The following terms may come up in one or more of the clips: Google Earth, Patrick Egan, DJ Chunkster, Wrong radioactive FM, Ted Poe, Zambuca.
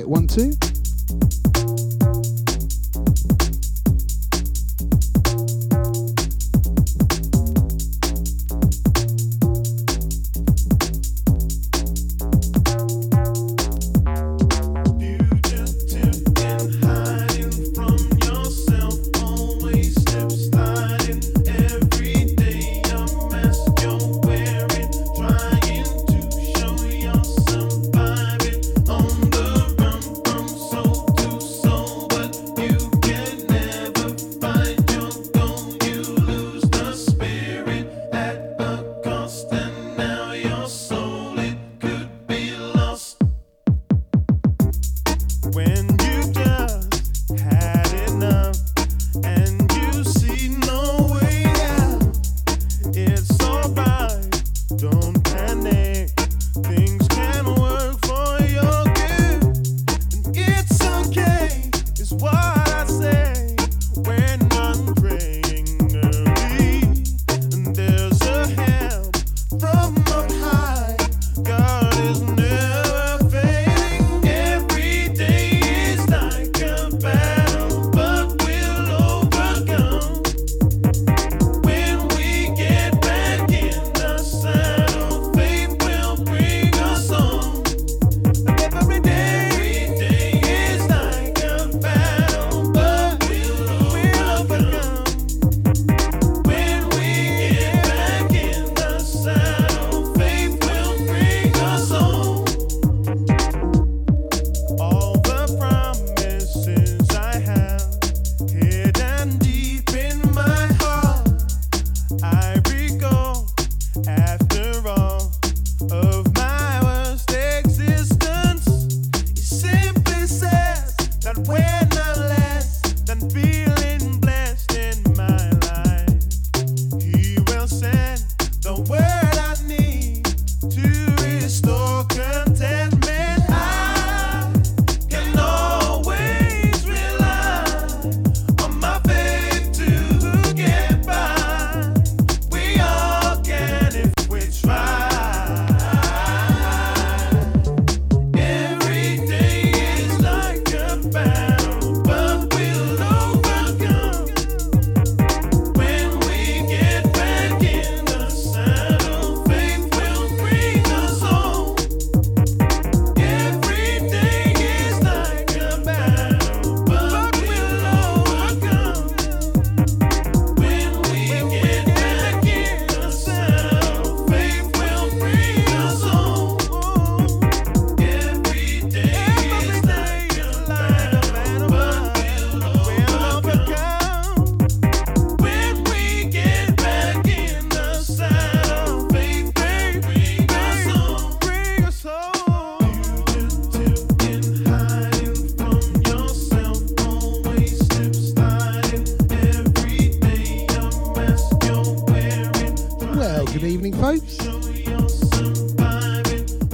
check 1, 2.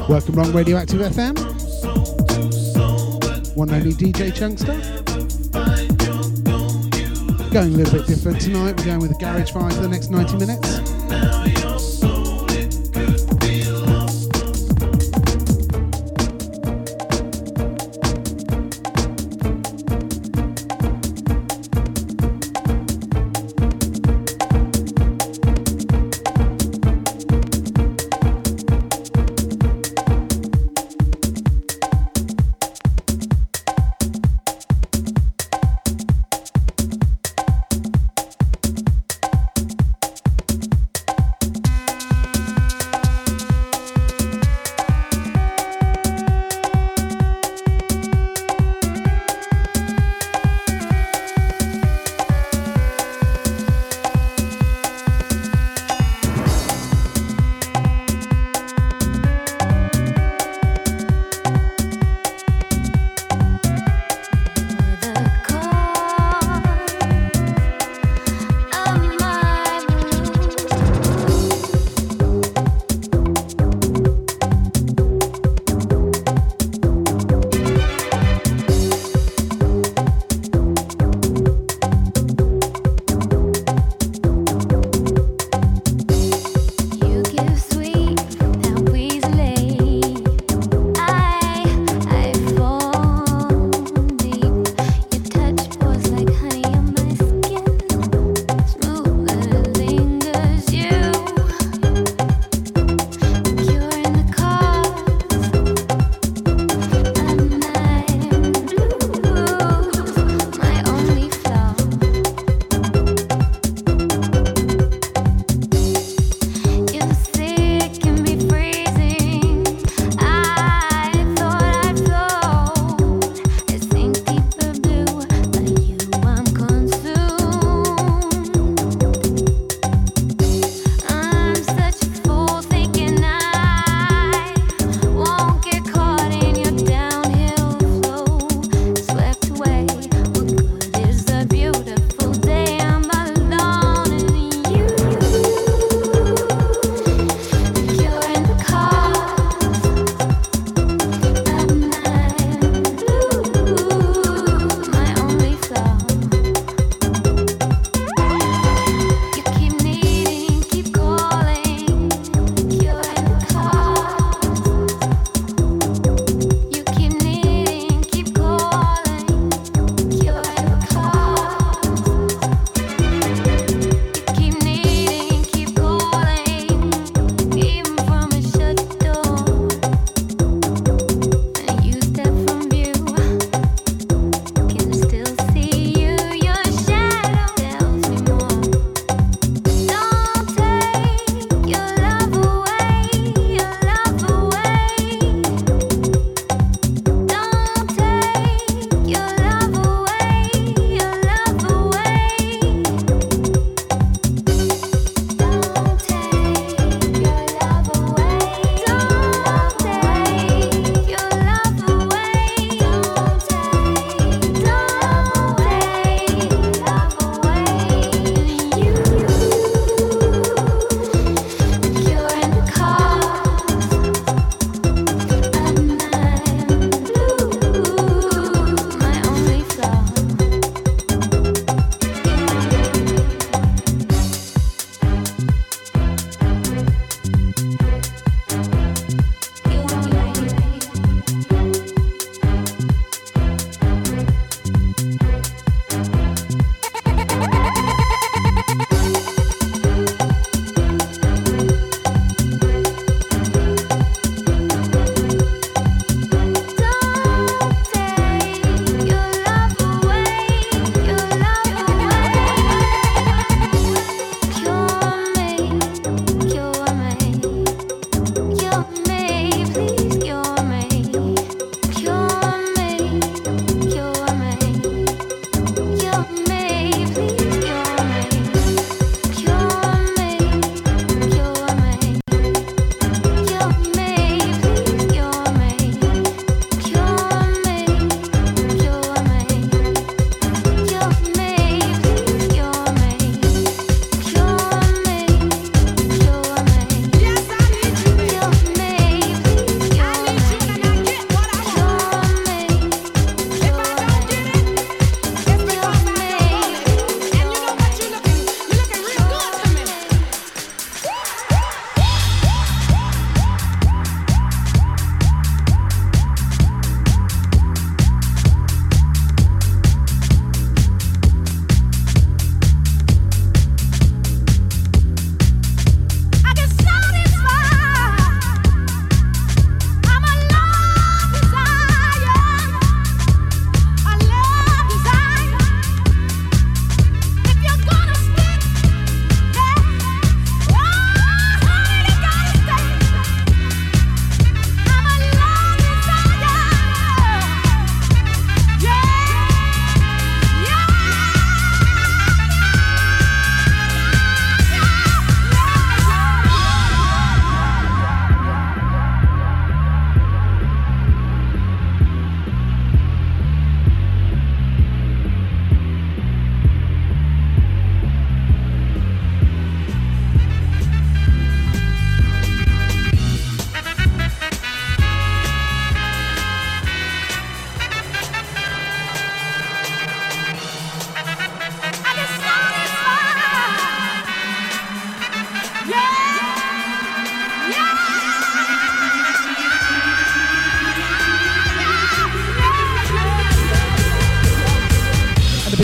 Welcome Wrong Radioactive FM. One only DJ Chunkster. Going a little bit different tonight. We're going with a garage vibe for the next 90 minutes.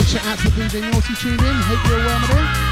shout out to DJ Naughty tuning in. Hope you're well, my dear.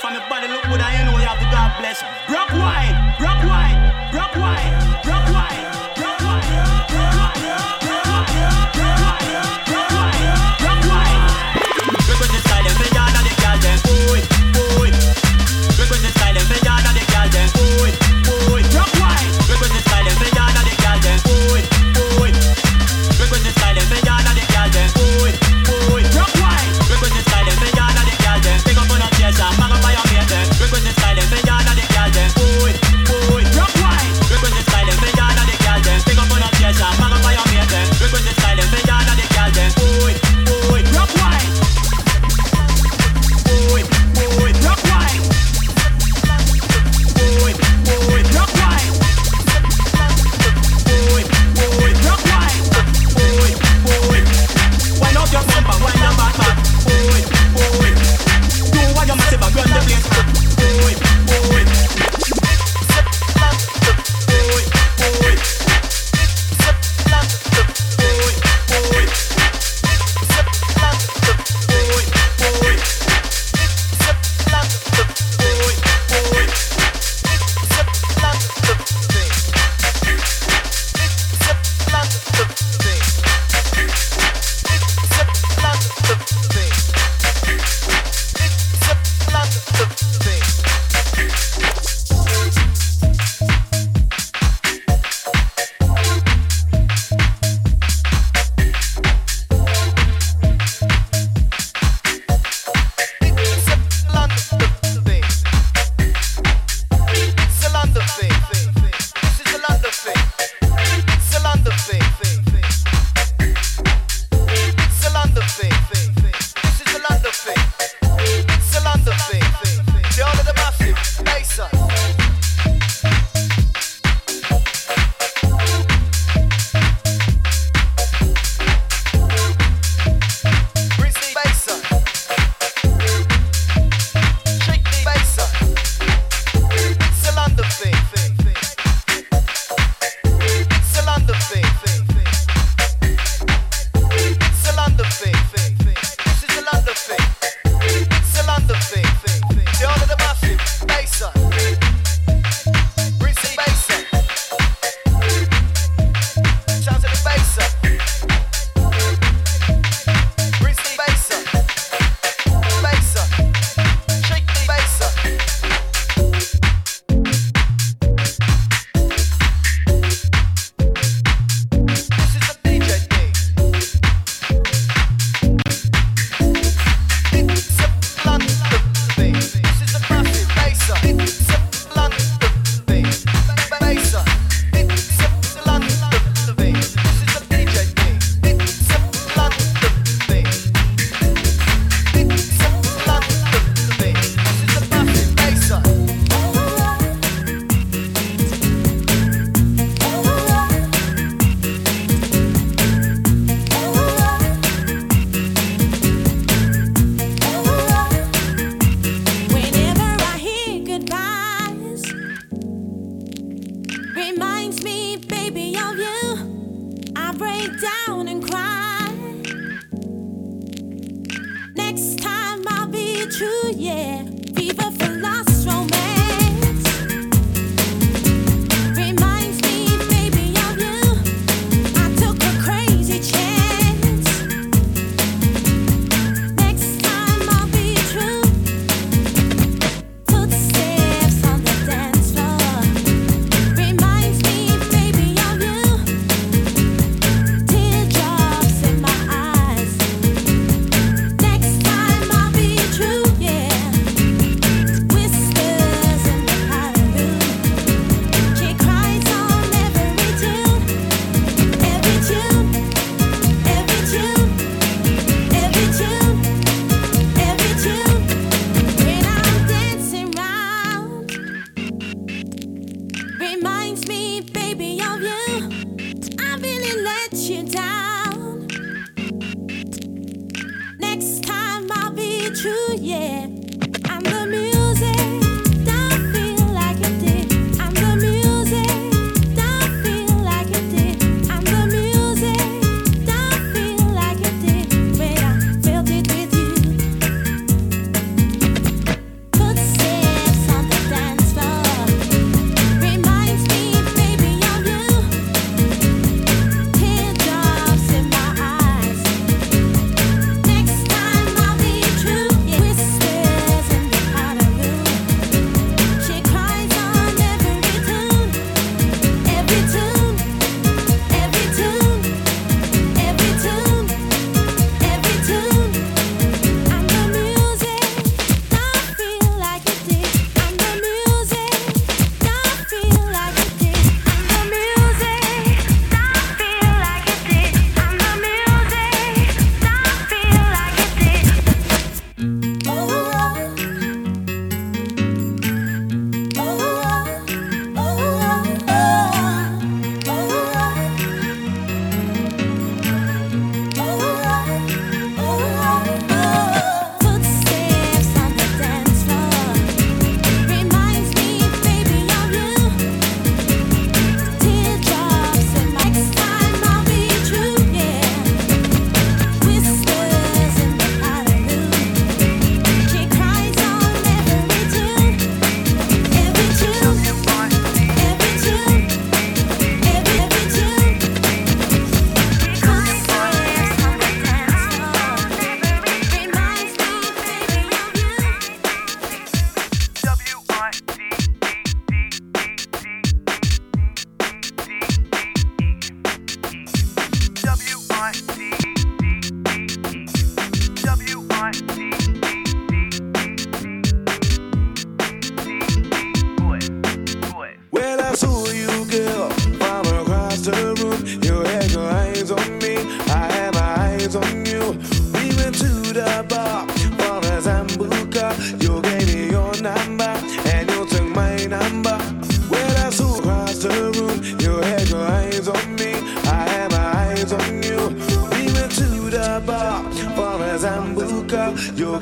blessed. And the body look good, I know you have the God blessed. Brock wine, brock wine, brock wine, brock wine, brock wine, brock wine, brock wine, brock wine, brock wine, brock wine. We go to style and figure out the girl then, boy, boy. We go to style and figure out the girl then, boy, boy. Brock wine. We go to style and figure out the girl then, boy, boy. We go to style and figure out the girl then, boy, boy. Brock wine. We go to style and figure out the girl then, pick up on a chest and bang up on your mate then. We go to style and figure out the girl then, boy, boy. Brock wine. We go to style and figure out the girl then, pick up on a chest and bang up on your mate then. We go to style and figure out the girl then, boy, boy. Brock wine. Boy, boy, drop wine. Boy, boy, drop wine. Boy, boy, drop wine. Boy, boy. Why not your bumper? Why not back back? Boy, boy. Do what you must have done the place. Boy, boy. Boy, boy. Boy, boy.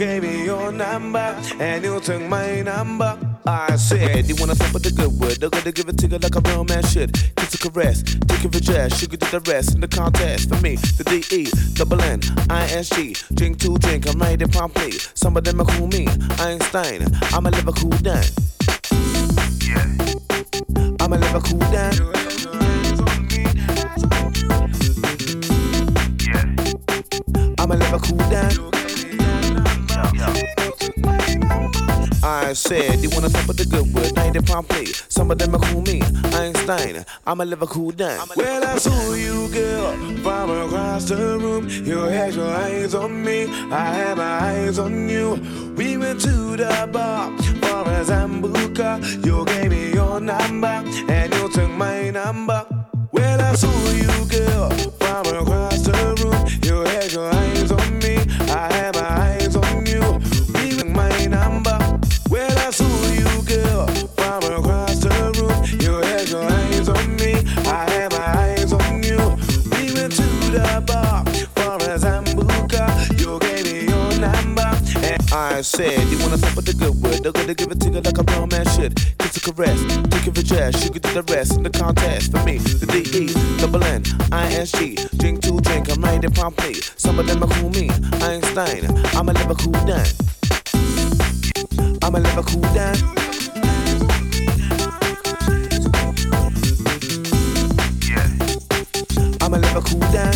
gave me your number and you took my number. I said, you wanna talk about the good word? I'm gonna give it to you like a real man should. Kiss a caress, take it for jazz, sugar did the rest in the contest. For me, the DENNING. Drink to drink, I'm right in Pompeii. Some of them are cool me, Einstein. I'm a liver cool down. I'm a liver cool down. I'm a liver cool down. I said, you wanna talk about the good word? I ain't in Pompeii. Some of them are cool me, Einstein. I'm a liver cool down. Well, I saw you, girl, from across the room. You had your eyes on me, I had my eyes on you. We went to the bar for a Zambuca. You gave me your number, and you took my number. Well, I saw you, girl, from across the room. You had your eyes on me, I had my eyes on you. We took my number. Well, I saw you, girl, from across the room. You had your eyes on me, I had my eyes on you. We went to the bar for a Zambuca. You gave me your number, and I said, you wanna talk about the good word? I'm gonna give it to you like a real man should. Kiss a caress, take it for jazz, sugar to the rest in the contest. For me, the DENNING. Drink to drink, I'm right in Pompeii. Some of them are cool me, Einstein. I'm a liver cool down. I'ma live a cool down. Yeah. I'ma live a cool down.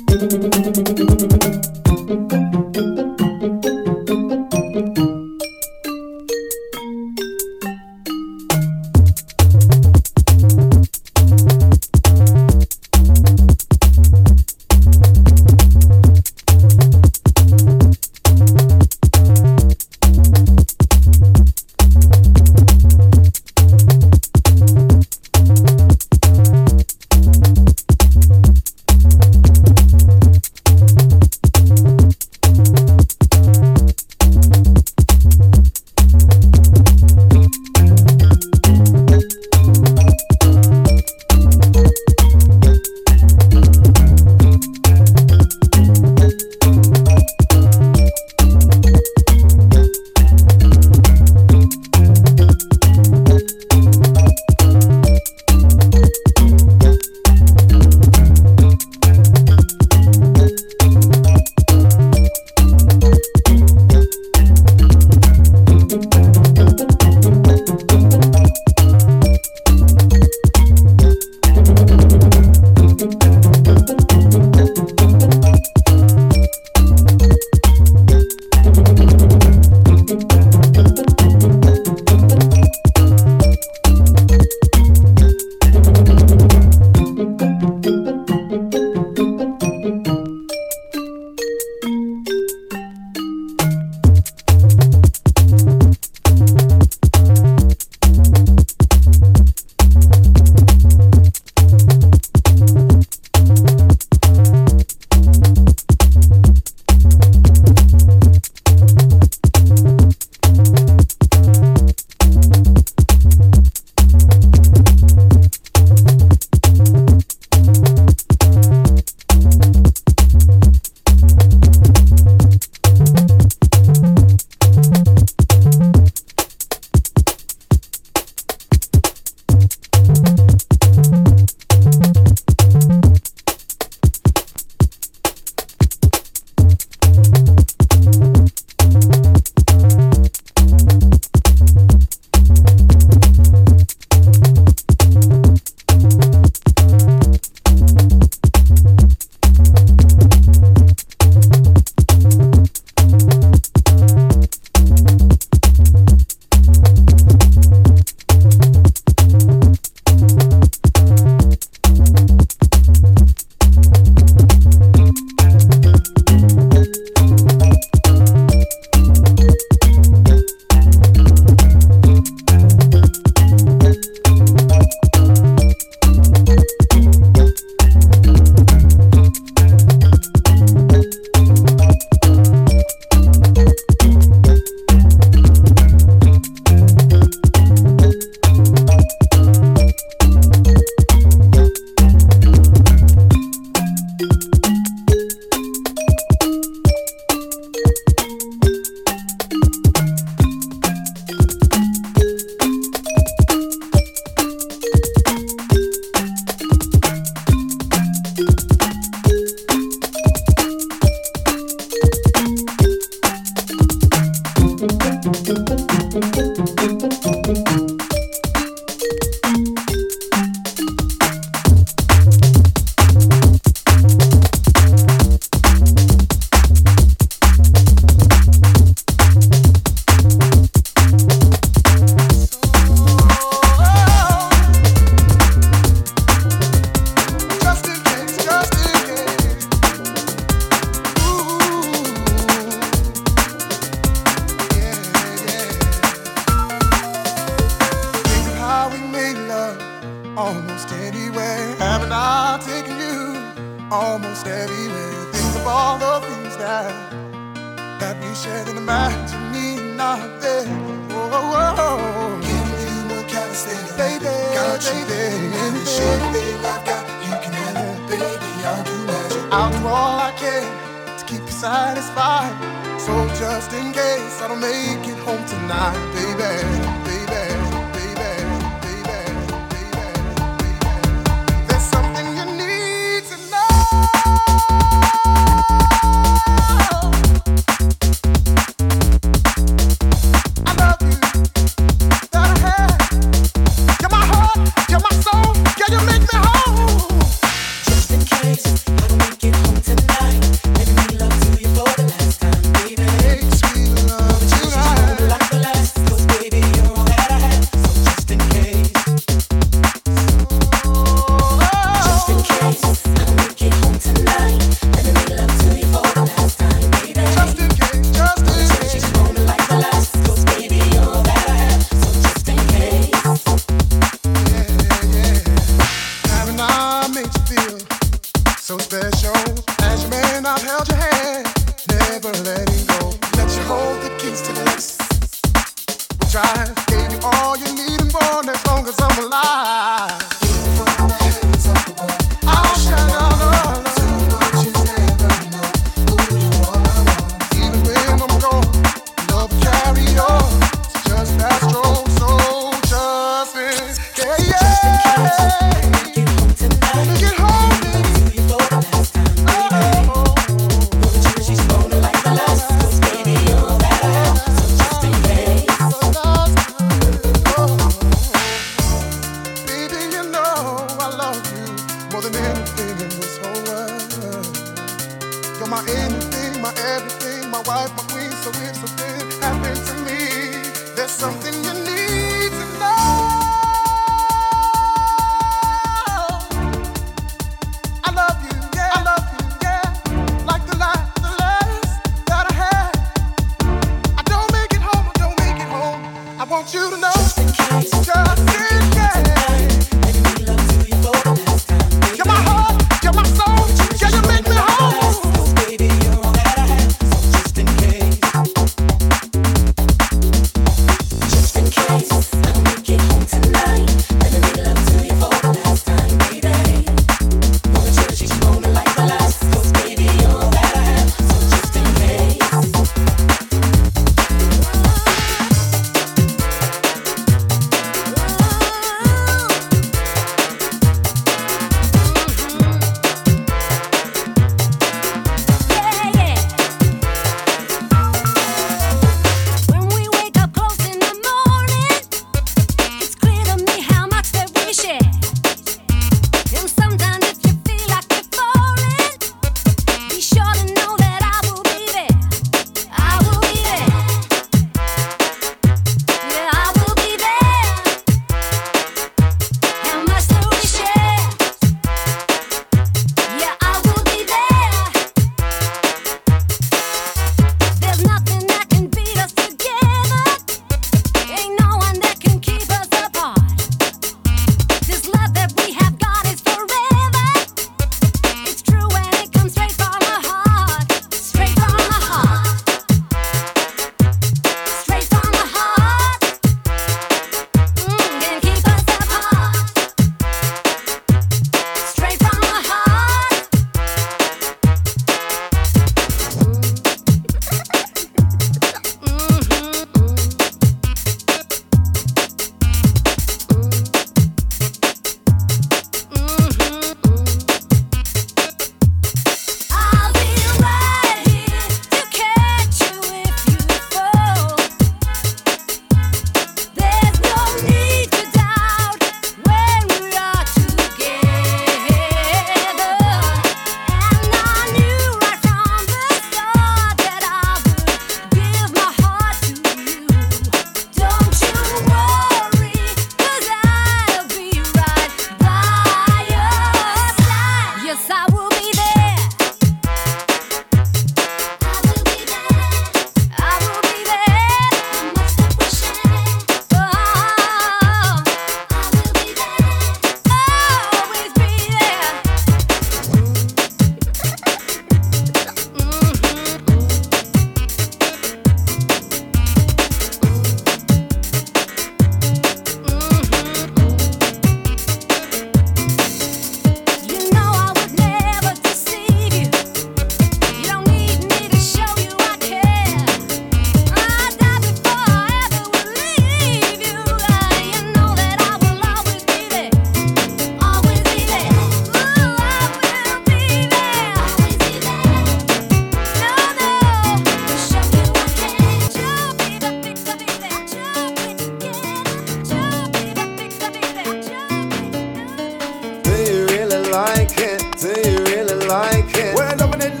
like it. We're loving it,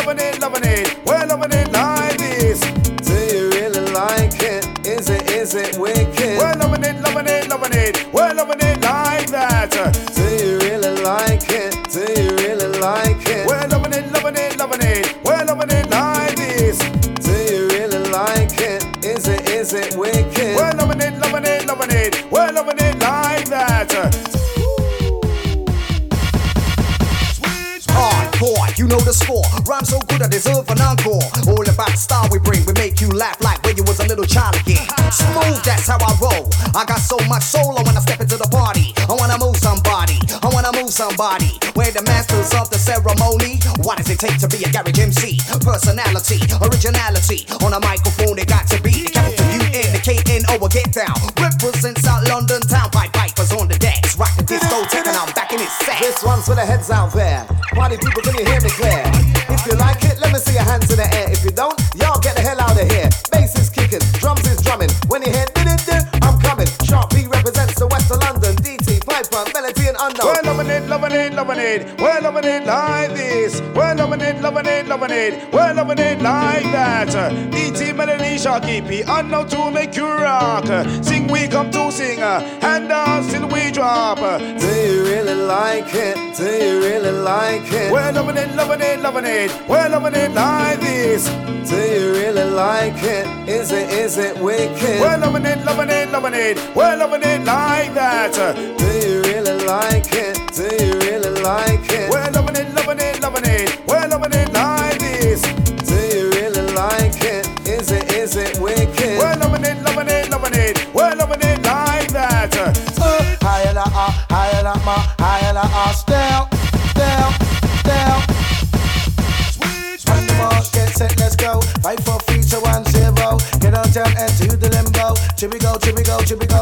loving it, loving it. We're loving it like this. Do you really like it? Is it wicked? We're loving it, loving it, loving it. We're loving it like that. Do you really like it? Do you really like it? We're loving it, loving it, loving it. We're loving it like this. Do you really like it? Is it wicked? We're loving it, loving it, loving it. We're loving it like that. You know the score, rhymes so good I deserve an encore. All about the style we bring, we make you laugh like when you was a little child again. Smooth, that's how I roll. I got so much soul, I wanna step into the party. I wanna move somebody. We're the masters of the ceremony. What does it take to be a garage MC? Personality, originality. On a microphone it got to be the capital UN, the KNO will get down. Represents our London town, pipe pipers on the decks. Rock the discotheque and I'm back in its set. This one's for the heads out there. Party people, can you hear me? Clear. If you like it, let me see your hands in the air. If you don't, y'all get the hell out of here. Bass is kicking, drums is drumming. When you hear did, I'm coming. Sharp B represents the West of London. DT, Piper, Melody and Unknown. We're loving it, loving it, loving it. We're loving it like this. We're loving it, loving it, loving it. We're loving it like that. DT, Melody, Sharp, EP, Unknown to make you rock. Sing, we come to sing. Hand down till we drop. Do you really like it? Do you really like it? We're loving it, loving it, loving it. We're loving it like this. Do you really like it? Is it wicked? We're loving it, loving it, loving it. We're loving it like that. Do you really like it? Do you really like it? We're loving it, loving it, loving it. We're loving it like this. Do you really like it? Is it wicked? We're loving it, loving it, loving it. We're loving it like that. Higher la, style. Get set, let's go. 5, 4, 3, 2, 1, 0. Get on down and do the limbo. Chippy go,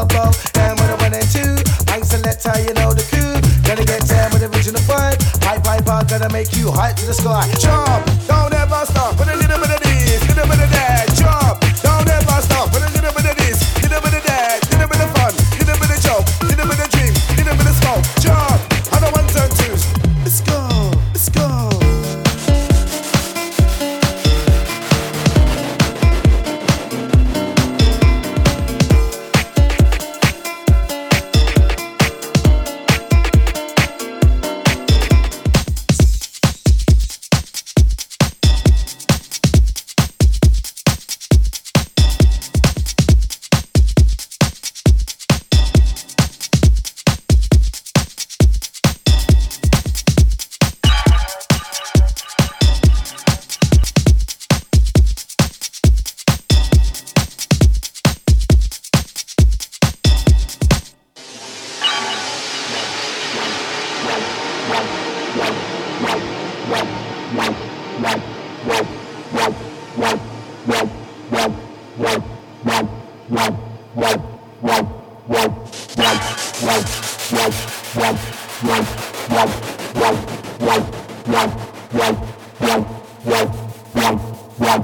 bo. And when I went into ice and let tie, you know the coup. Gotta get down with the original vibe. High, gonna make you high to the sky. Jump, don't ever stop. Put a little bit of this, little bit of that. Jump, don't ever stop. Put a little bit of this, little bit of that. Little bit of fun, little bit of joke, little bit of dream, little bit of smoke. Jump, I don't want turn twos. Let's go. Right.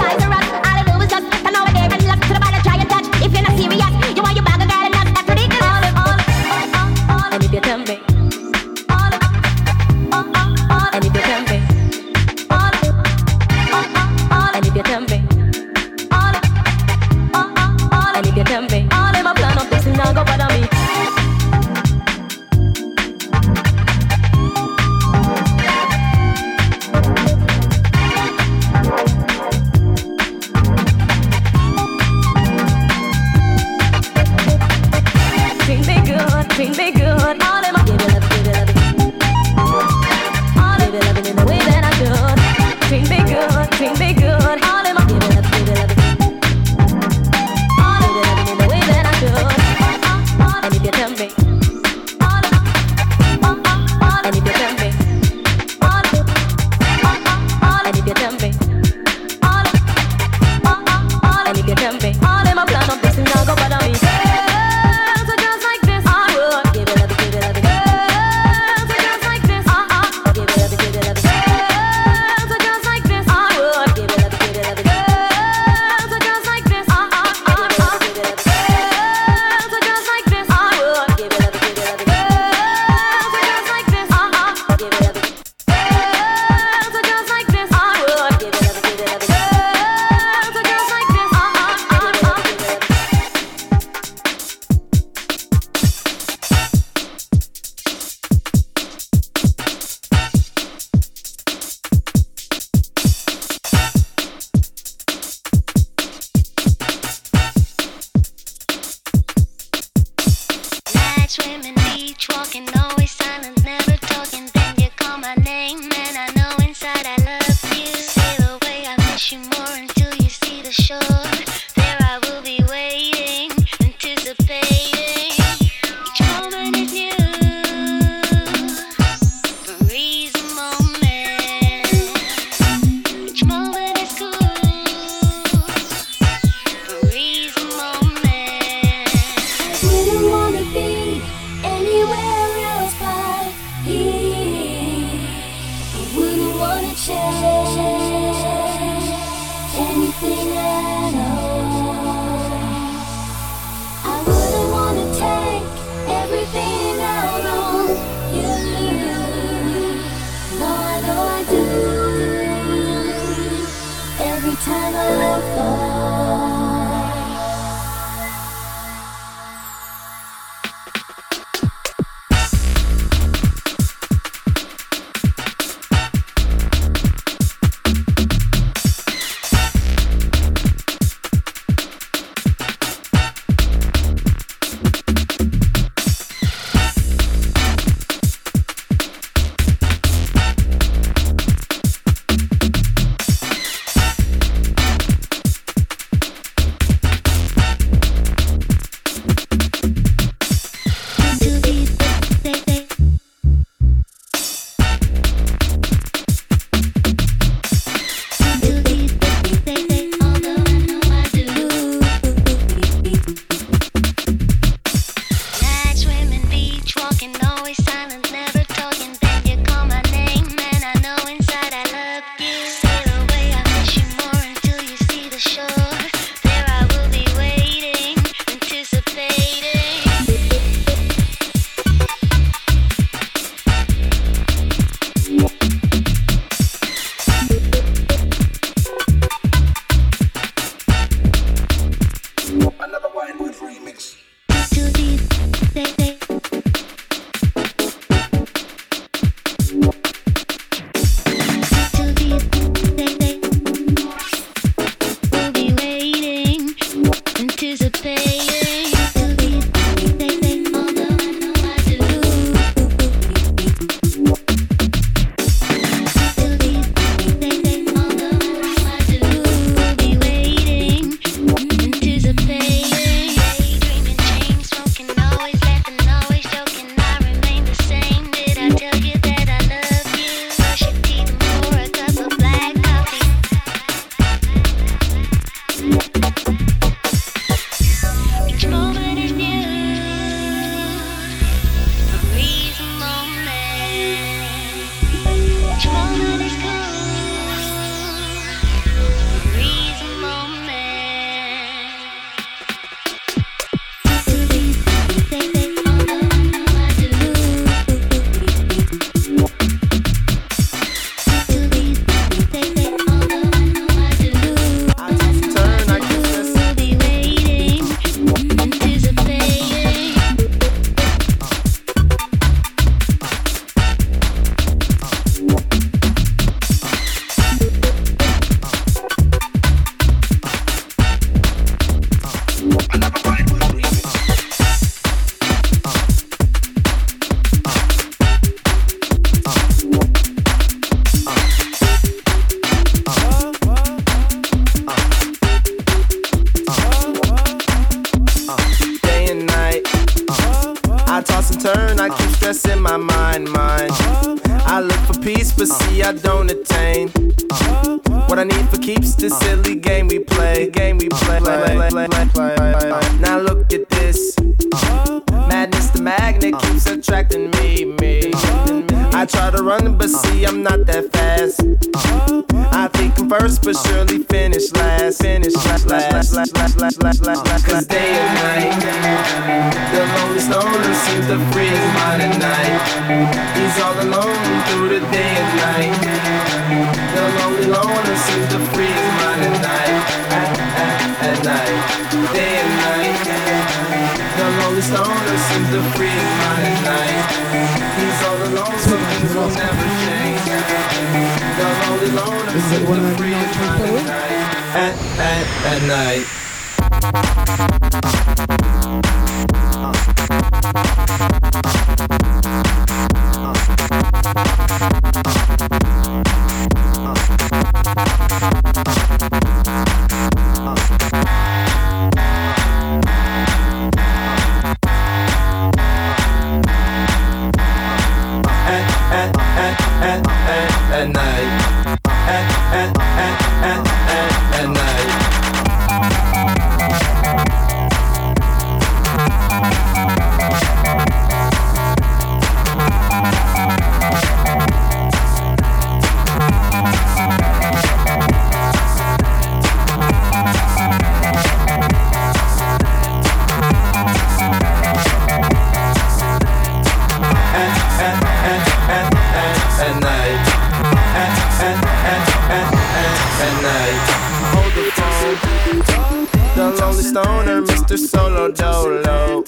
The lonely stoner, Mr. Solo Dolo.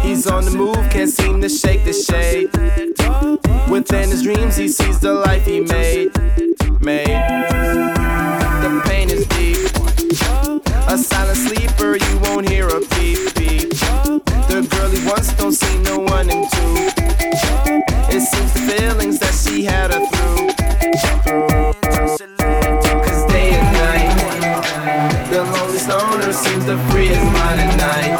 He's on the move, can't seem to shake the shade. Within his dreams, he sees the life he made. The pain is deep. A silent sleeper, you won't hear a peep, peep. The girl he wants don't see no one in two. It seems the feelings that she had her through. 'Cause day and night, the lonely stoner seems to free his mind at night.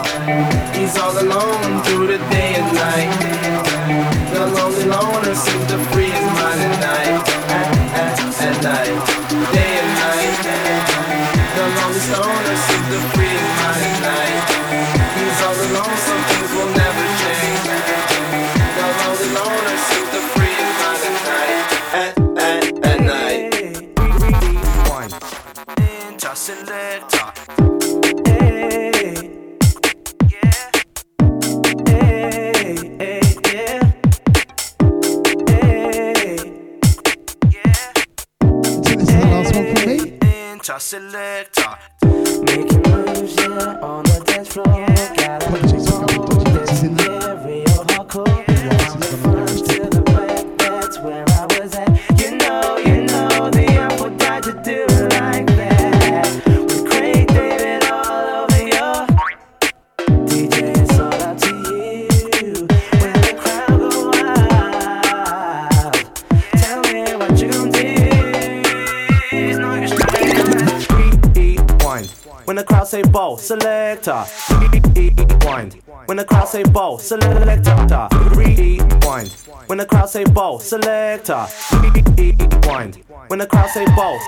He's all alone through the day and night. The lonely loner seems to free his mind at night. At night, day and night. The lonely stoner seems to free his mind at night. He's all alone, some things will never change. The lonely loner seems to free his mind at night. At night. One Ninja Selector. So this is the last one for me. Selector. Making moves, yeah, on the dance floor. Yeah. Got a dance in the real hardcore. From the front to the back, that's where I was at. You know, the young would die to do it like that. With Craig David all over your DJ, it's all up to you. When the crowd go wild, tell me what you gonna do. When the crowd say ball, selector. Rewind. When the crowd say ball, selector. Rewind. When the crowd say ball, selector. Rewind. When the crowd say ball.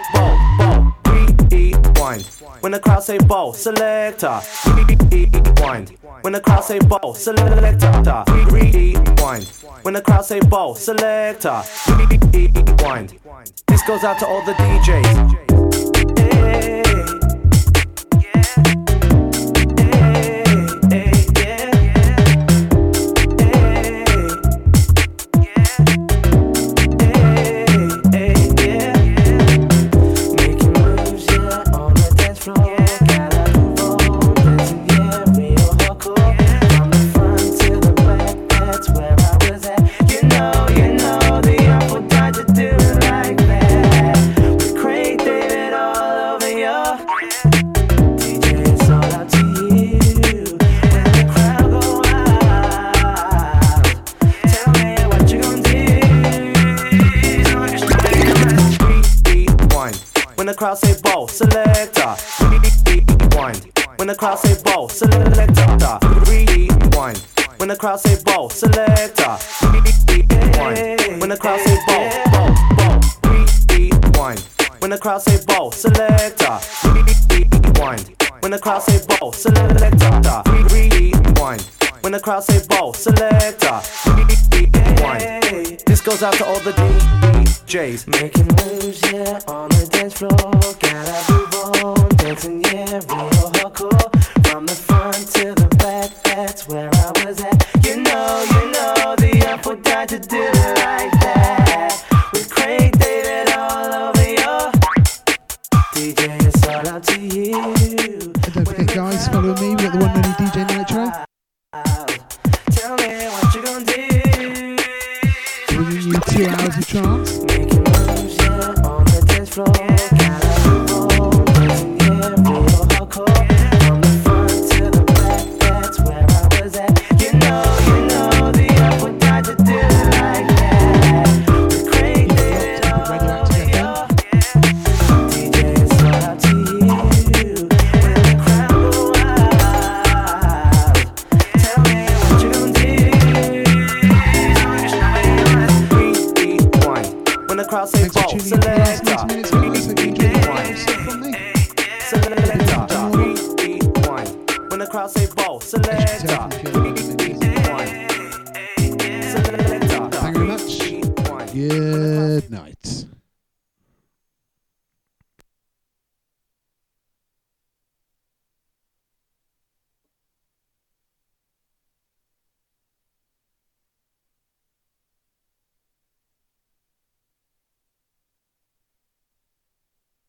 Rewind. When the crowd say ball, selector. Rewind. When the crowd say ball, selector. Rewind. When the crowd say ball, selector. Rewind. This goes out to all the DJs. Hey. When the crowd say ball, selector. Rewind. When the crowd say ball, selector. Rewind. When the crowd say ball, selector. Rewind. When the crowd say ball. Rewind. When the crowd say ball, selector. Rewind. When the crowd say ball, selector. Rewind. When the crowd say ball, selector. Rewind. This goes out to all the DJs. Making moves, yeah, on the dance floor. Gotta move on, dancing, yeah, real hardcore. From the front to the back, that's where I was at. You know, the apple died to do it like that. With Craig David all over your DJ, it's all up to you. And don't forget, guys, follow me. We're the one and only DJ Nitro. Tell me what you gonna do. Bringing you 2 hours of trance. Making moves, yeah, on the dance floor. Gotta move on, dancing, yeah, real hardcore. From the front to the back, that's where I was at. You know, the apple died to do it like that. With Craig David all over your DJ, it's all up to you. When the crowd go wild. Crowd say ball, selector. When the crowd say ball, selector. Thank you very much. Good night.